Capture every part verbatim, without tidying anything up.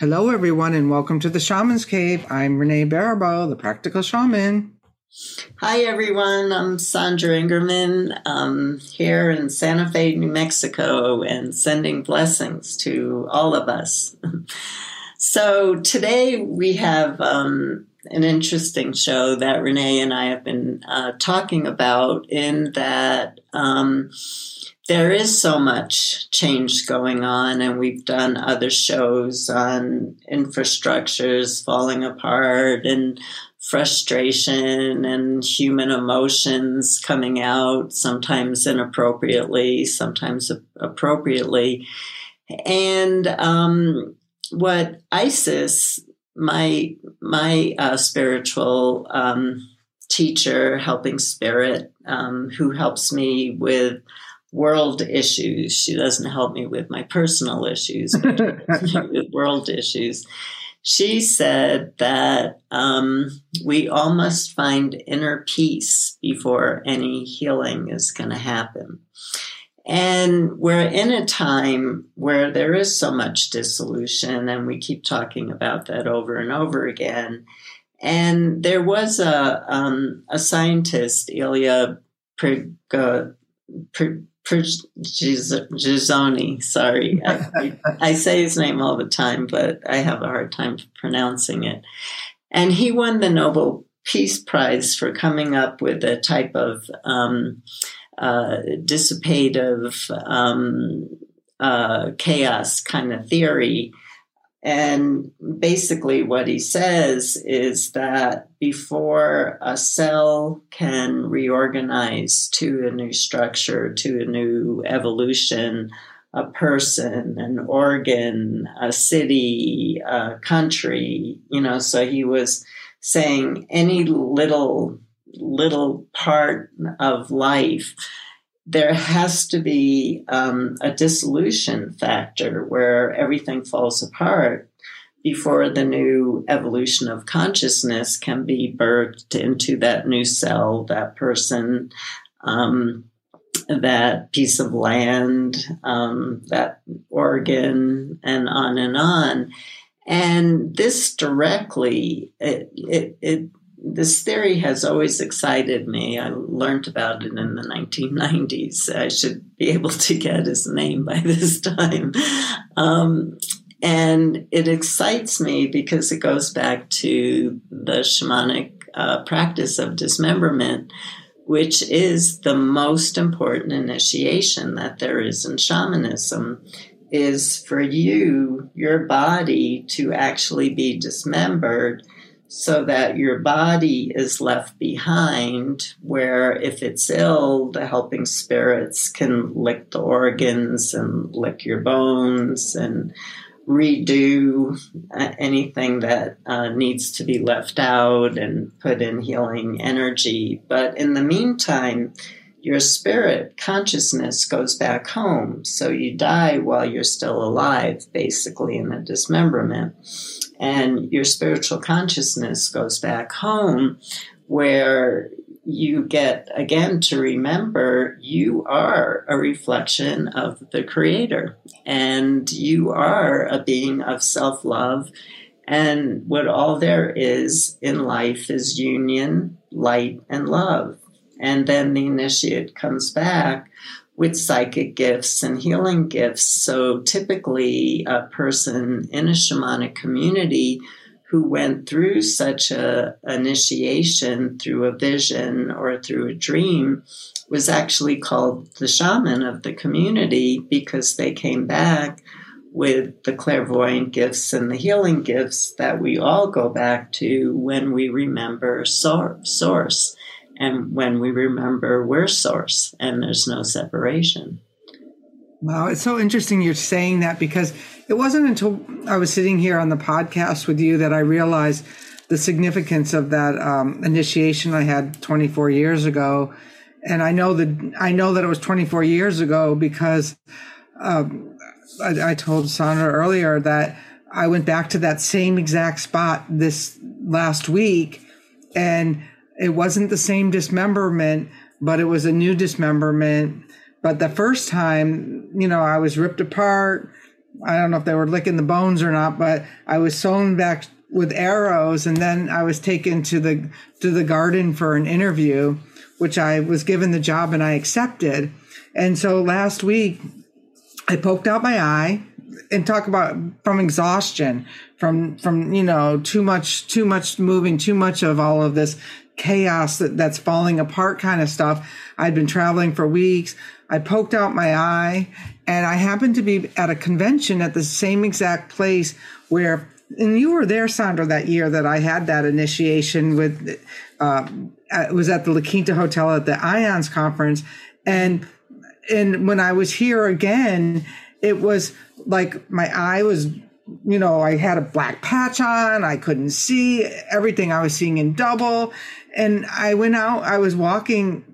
Hello, everyone, and welcome to the Shaman's Cave. I'm Renee Baribeau, the Practical Shaman. Hi, everyone. I'm Sandra Ingerman um, here in Santa Fe, New Mexico, and sending blessings to all of us. So today we have um, an interesting show that Renee and I have been uh, talking about, in that um, there is so much change going on, and we've done other shows on infrastructures falling apart and frustration and human emotions coming out, sometimes inappropriately, sometimes appropriately. And um, what ISIS, my my uh, spiritual um, teacher, helping spirit, um, who helps me with world issues. She doesn't help me with my personal issues, but with world issues. She said that um, we all must find inner peace before any healing is going to happen. And we're in a time where there is so much dissolution, and we keep talking about that over and over again. And there was a um, a scientist, Ilya Prigod, Pre- Pre- Gizoni, sorry. I, I say his name all the time, but I have a hard time pronouncing it. And he won the Nobel Peace Prize for coming up with a type of um, uh, dissipative um, uh, chaos kind of theory. And basically what he says is that before a cell can reorganize to a new structure, to a new evolution, a person, an organ, a city, a country, you know, so he was saying any little, little part of life, there has to be um, a dissolution factor where everything falls apart before the new evolution of consciousness can be birthed into that new cell, that person, um, that piece of land, um, that organ, and on and on. And this directly, it, it, it this theory has always excited me. I learned about it in the nineteen nineties. I should be able to get his name by this time. Um, and it excites me because it goes back to the shamanic uh, practice of dismemberment, which is the most important initiation that there is in shamanism, is for you, your body, to actually be dismembered, so that your body is left behind, where if it's ill, the helping spirits can lick the organs and lick your bones and redo anything that uh, needs to be left out and put in healing energy. But in the meantime, your spirit consciousness goes back home. So you die while you're still alive, basically, in the dismemberment. And your spiritual consciousness goes back home, where you get, again, to remember you are a reflection of the Creator, and you are a being of self-love. And what all there is in life is union, light, and love. And then the initiate comes back with psychic gifts and healing gifts. So typically a person in a shamanic community who went through such a initiation through a vision or through a dream was actually called the shaman of the community, because they came back with the clairvoyant gifts and the healing gifts that we all go back to when we remember source. And when we remember we're source and there's no separation. Wow, it's so interesting you're saying that, because it wasn't until I was sitting here on the podcast with you that I realized the significance of that um, initiation I had twenty-four years ago. And I know that I know that it was twenty-four years ago because um, I, I told Sandra earlier that I went back to that same exact spot this last week, and it wasn't the same dismemberment, but it was a new dismemberment. But the first time, you know, I was ripped apart I don't know if they were licking the bones or not, but I was sewn back with arrows, and then I was taken to the to the garden for an interview, which I was given the job and I accepted. And so last week, I poked out my eye, and talk about from exhaustion, from from you know too much too much moving, too much of all of this chaos that, that's falling apart kind of stuff. I'd been traveling for weeks. I poked out my eye, and I happened to be at a convention at the same exact place where, and you were there, Sandra, that year that I had that initiation with, uh, it was at the La Quinta Hotel at the IONS conference. And, and when I was here again, it was like my eye was, you know, I had a black patch on. I couldn't see everything. I was seeing in double. And I went out, I was walking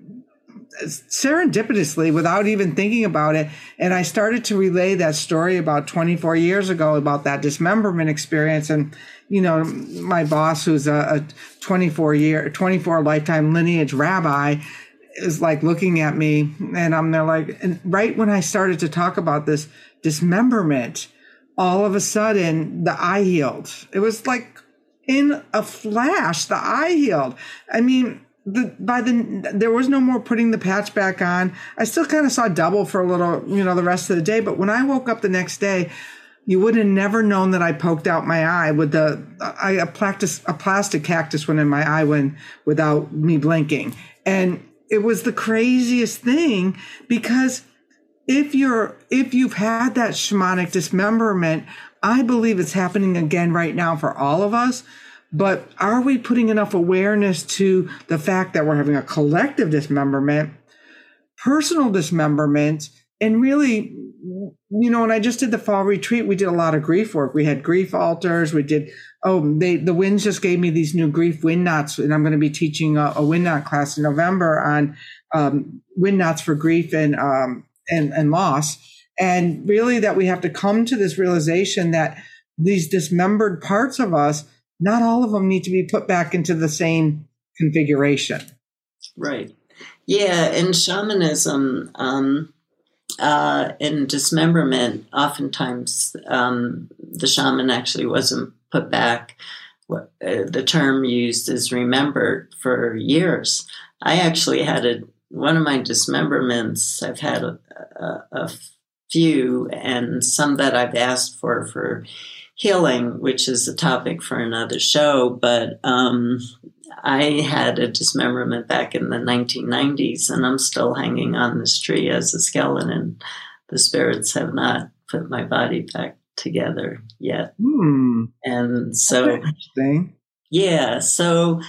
serendipitously without even thinking about it. And I started to relay that story about twenty-four years ago about that dismemberment experience. And, you know, my boss, who's a twenty-four year, twenty-four lifetime lineage rabbi, is like looking at me, and I'm there like, and right when I started to talk about this dismemberment, all of a sudden the eye healed. It was like in a flash, the eye healed. I mean, The, by the, there was no more putting the patch back on. I still kind of saw double for a little, you know, the rest of the day. But when I woke up the next day, you would have never known that I poked out my eye with the, I, a, practice, a plastic cactus went in my eye when, without me blinking. And it was the craziest thing, because if you're, if you've had that shamanic dismemberment, I believe it's happening again right now for all of us. But are we putting enough awareness to the fact that we're having a collective dismemberment, personal dismemberment, and really, you know, when I just did the fall retreat, we did a lot of grief work. We had grief altars. We did, oh, they, the winds just gave me these new grief wind knots, and I'm going to be teaching a, a wind knot class in November on um, wind knots for grief and, um, and, and loss. And really that we have to come to this realization that these dismembered parts of us, not all of them need to be put back into the same configuration. Right. Yeah. And shamanism um, uh, and dismemberment, oftentimes um, the shaman actually wasn't put back. What, uh, the term used is remembered for years. I actually had a, one of my dismemberments, I've had a, a, a few, and some that I've asked for for healing, which is a topic for another show, but um, I had a dismemberment back in the nineteen nineties, and I'm still hanging on this tree as a skeleton. The spirits have not put my body back together yet. Hmm. And so, interesting. Yeah, so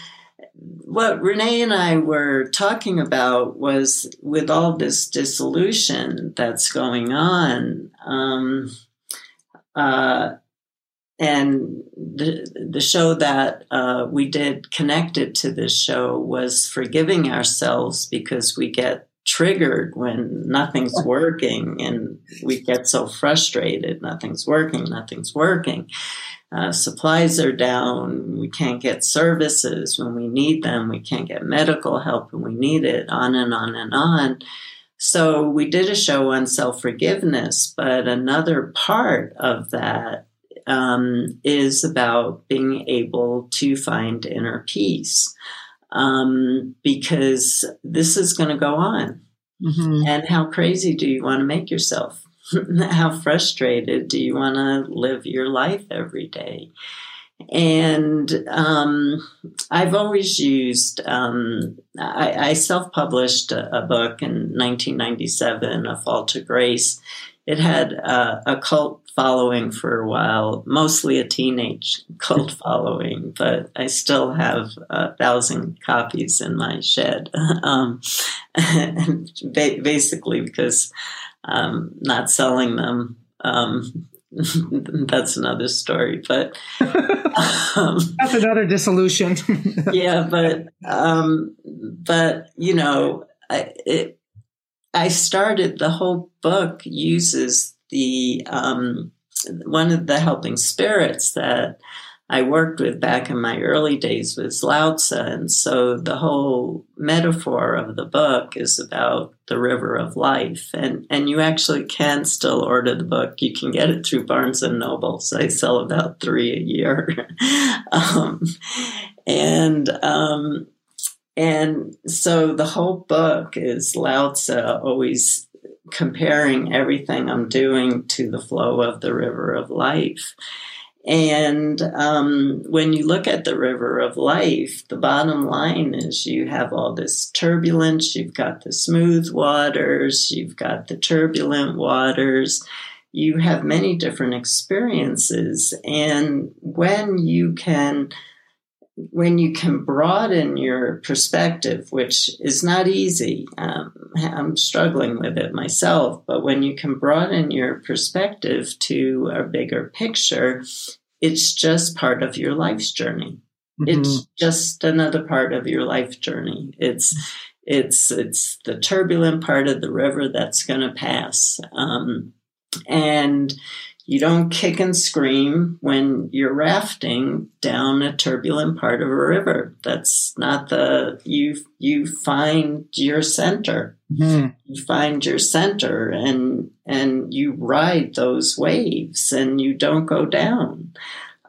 what Renee and I were talking about was, with all this dissolution that's going on, um, uh, and the, the show that uh, we did connected to this show was forgiving ourselves, because we get triggered when nothing's working, and we get so frustrated. Nothing's working. Nothing's working. Uh, supplies are down. We can't get services when we need them. We can't get medical help when we need it, on and on and on. So we did a show on self-forgiveness, but another part of that Um, is about being able to find inner peace, um, because this is going to go on. Mm-hmm. And how crazy do you want to make yourself? How frustrated do you want to live your life every day? And um, I've always used, um, I, I self-published a, a book in nineteen ninety-seven, A Fall to Grace. It had uh, a cult following for a while, mostly a teenage cult following, but I still have a thousand copies in my shed, um, basically because um, not selling them. Um, that's another story, but um, that's another dissolution. Yeah. But, um, but you know, I, it, I started, the whole book uses the um, one of the helping spirits that I worked with back in my early days was Lao Tzu. And so the whole metaphor of the book is about the river of life. And, and you actually can still order the book. You can get it through Barnes and Noble. So I sell about three a year. um, and um, and so the whole book is Lao Tzu always comparing everything I'm doing to the flow of the river of life. And um, when you look at the river of life, the bottom line is you have all this turbulence, you've got the smooth waters, you've got the turbulent waters, you have many different experiences. And when you can when you can broaden your perspective, which is not easy, um, I'm struggling with it myself, but when you can broaden your perspective to a bigger picture, it's just part of your life's journey. Mm-hmm. It's just another part of your life journey. It's it's it's the turbulent part of the river that's going to pass. Um, and you don't kick and scream when you're rafting down a turbulent part of a river. That's not the, you, you find your center. Mm-hmm. You find your center and, and you ride those waves and you don't go down.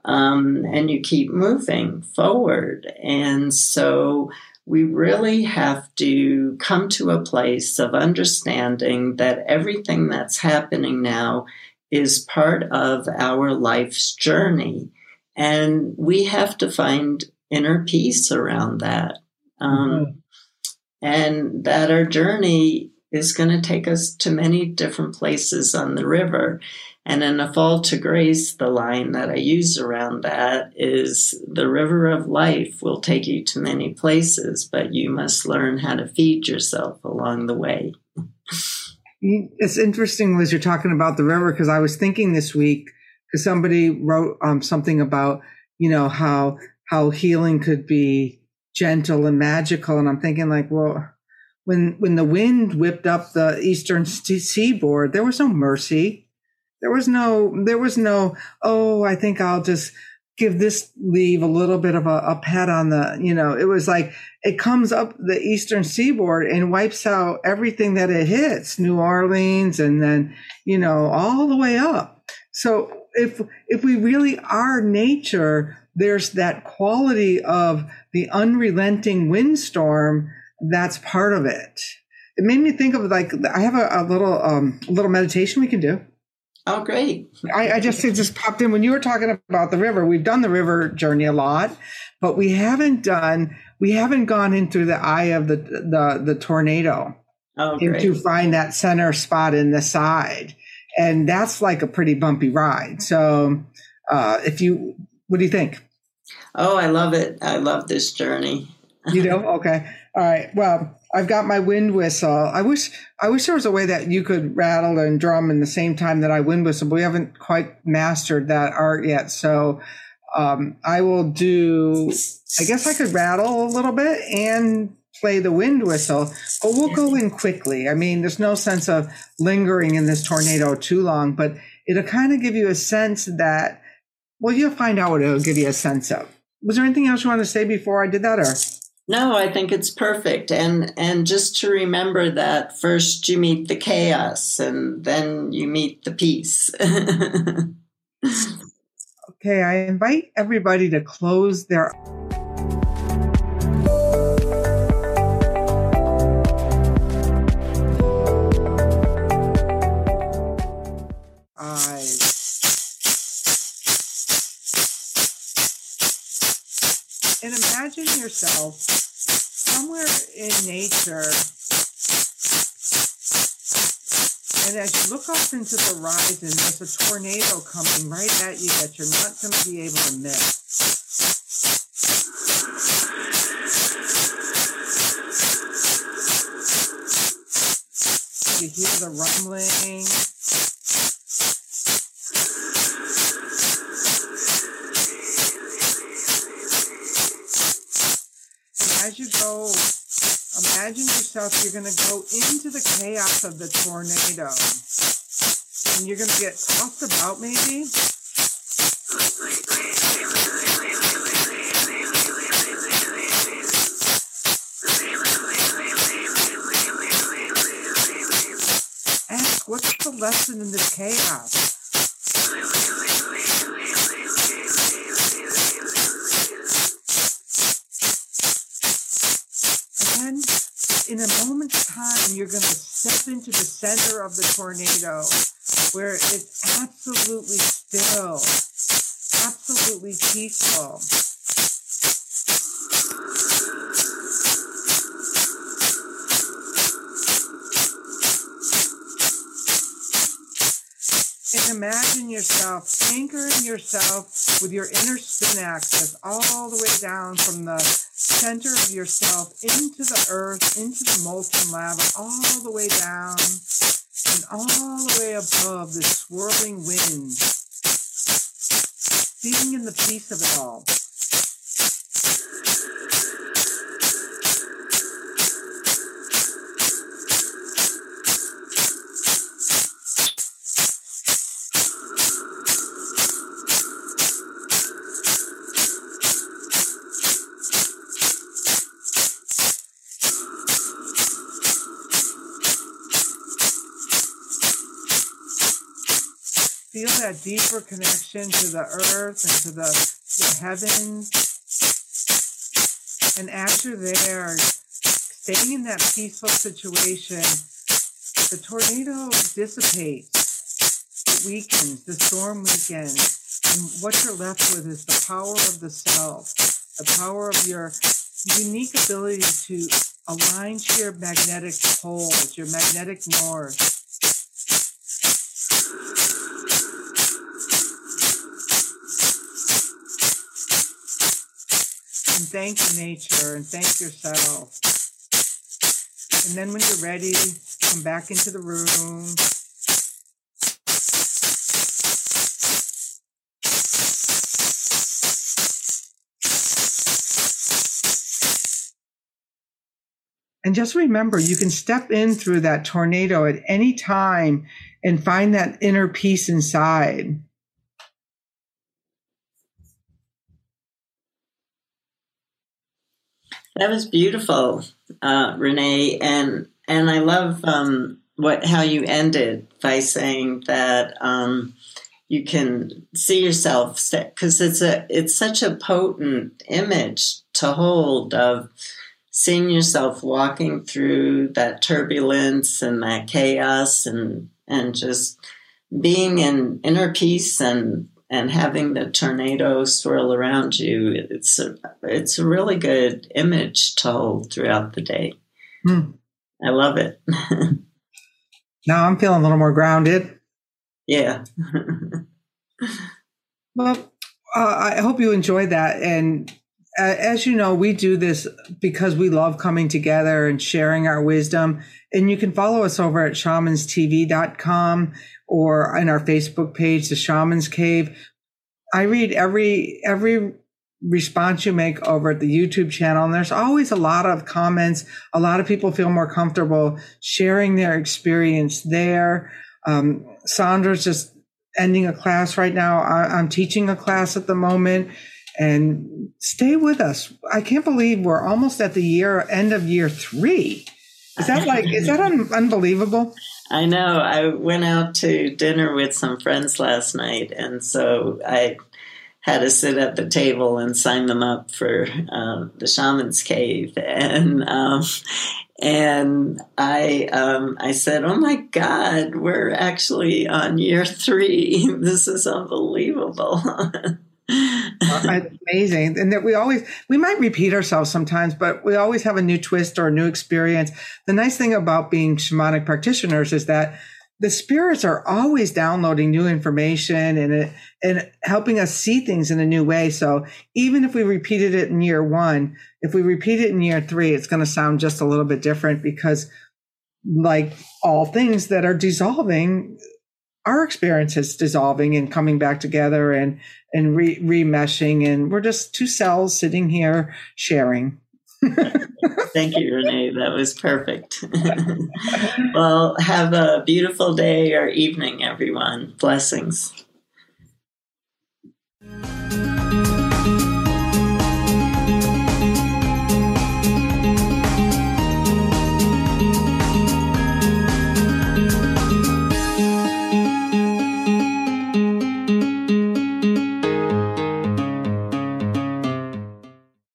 Um, and you keep moving forward. And so we really have to come to a place of understanding that everything that's happening now is part of our life's journey. And we have to find inner peace around that. Um, mm-hmm. And that our journey is going to take us to many different places on the river. And in A Fall to Grace, the line that I use around that is, the river of life will take you to many places, but you must learn how to feed yourself along the way. It's interesting, Liz, you're talking about the river, because I was thinking this week, because somebody wrote um, something about, you know, how how healing could be gentle and magical. And I'm thinking like, well, when when the wind whipped up the eastern seaboard, there was no mercy. There was no there was no, oh, I think I'll just give this leave a little bit of a, a pat on the, you know, it was like it comes up the eastern seaboard and wipes out everything that it hits, New Orleans, and then, you know, all the way up. So if if we really are nature, there's that quality of the unrelenting windstorm that's part of it. It made me think of, like, I have a, a little um, a little meditation we can do. Oh, great. I, I just, it just popped in when you were talking about the river. We've done the river journey a lot, but we haven't done, we haven't gone into the eye of the, the, the tornado. Oh, great. To find that center spot in the side. And that's like a pretty bumpy ride. So uh, if you, what do you think? Oh, I love it. I love this journey. You do? Okay. All right. Well, I've got my wind whistle. I wish I wish there was a way that you could rattle and drum in the same time that I wind whistle, but we haven't quite mastered that art yet. So um, I will do, I guess I could rattle a little bit and play the wind whistle, but we'll go in quickly. I mean, there's no sense of lingering in this tornado too long, but it'll kind of give you a sense that, well, you'll find out what it'll give you a sense of. Was there anything else you want to say before I did that, or? No, I think it's perfect. And and just to remember that first you meet the chaos and then you meet the peace. Okay, I invite everybody to close their eyes. And imagine yourself somewhere in nature. And as you look up into the horizon, there's a tornado coming right at you that you're not going to be able to miss. You hear the rumbling. As you go, imagine yourself, you're going to go into the chaos of the tornado. And you're going to get tossed about, maybe. What's the lesson in the chaos? And in a moment's time, you're going to step into the center of the tornado where it's absolutely still, absolutely peaceful. And imagine yourself anchoring yourself with your inner spin axis all the way down from the center of yourself into the earth, into the molten lava, all the way down and all the way above the swirling wind. Being in the peace of it all. Feel that deeper connection to the earth and to the, the heavens. And after there, staying in that peaceful situation, the tornado dissipates, it weakens, the storm weakens. And what you're left with is the power of the self, the power of your unique ability to align to your magnetic poles, your magnetic north. And thank nature and thank yourself. And then when you're ready, come back into the room. And just remember, you can step in through that tornado at any time and find that inner peace inside. That was beautiful, uh, Renee, and and I love um, what how you ended by saying that um, you can see yourself, because it's a it's such a potent image to hold of seeing yourself walking through that turbulence and that chaos, and and just being in inner peace and. And having the tornado swirl around you, it's a, it's a really good image to hold throughout the day. Mm. I love it. Now I'm feeling a little more grounded. Yeah. Well, uh, I hope you enjoyed that. And uh, as you know, we do this because we love coming together and sharing our wisdom. And you can follow us over at shamans T V dot com or on our Facebook page, The Shaman's Cave. I read every every response you make over at the YouTube channel, and there's always a lot of comments. A lot of people feel more comfortable sharing their experience there. Um, Sandra's just ending a class right now. I, I'm teaching a class at the moment, and stay with us. I can't believe we're almost at the year end of year three. Is that like, is that un- unbelievable? I know. I went out to dinner with some friends last night, and so I had to sit at the table and sign them up for uh, the Shaman's Cave. And um, and I um, I said, "Oh my God, we're actually on year three. This is unbelievable." Well, amazing. And that we always, we might repeat ourselves sometimes, but we always have a new twist or a new experience. The nice thing about being shamanic practitioners is that the spirits are always downloading new information and it, and helping us see things in a new way. So even if we repeated it in year one, if we repeat it in year three, it's going to sound just a little bit different, because like all things that are dissolving, our experience is dissolving and coming back together and, and re, remeshing. And we're just two cells sitting here sharing. Thank you, Renee. That was perfect. Well, have a beautiful day or evening, everyone. Blessings.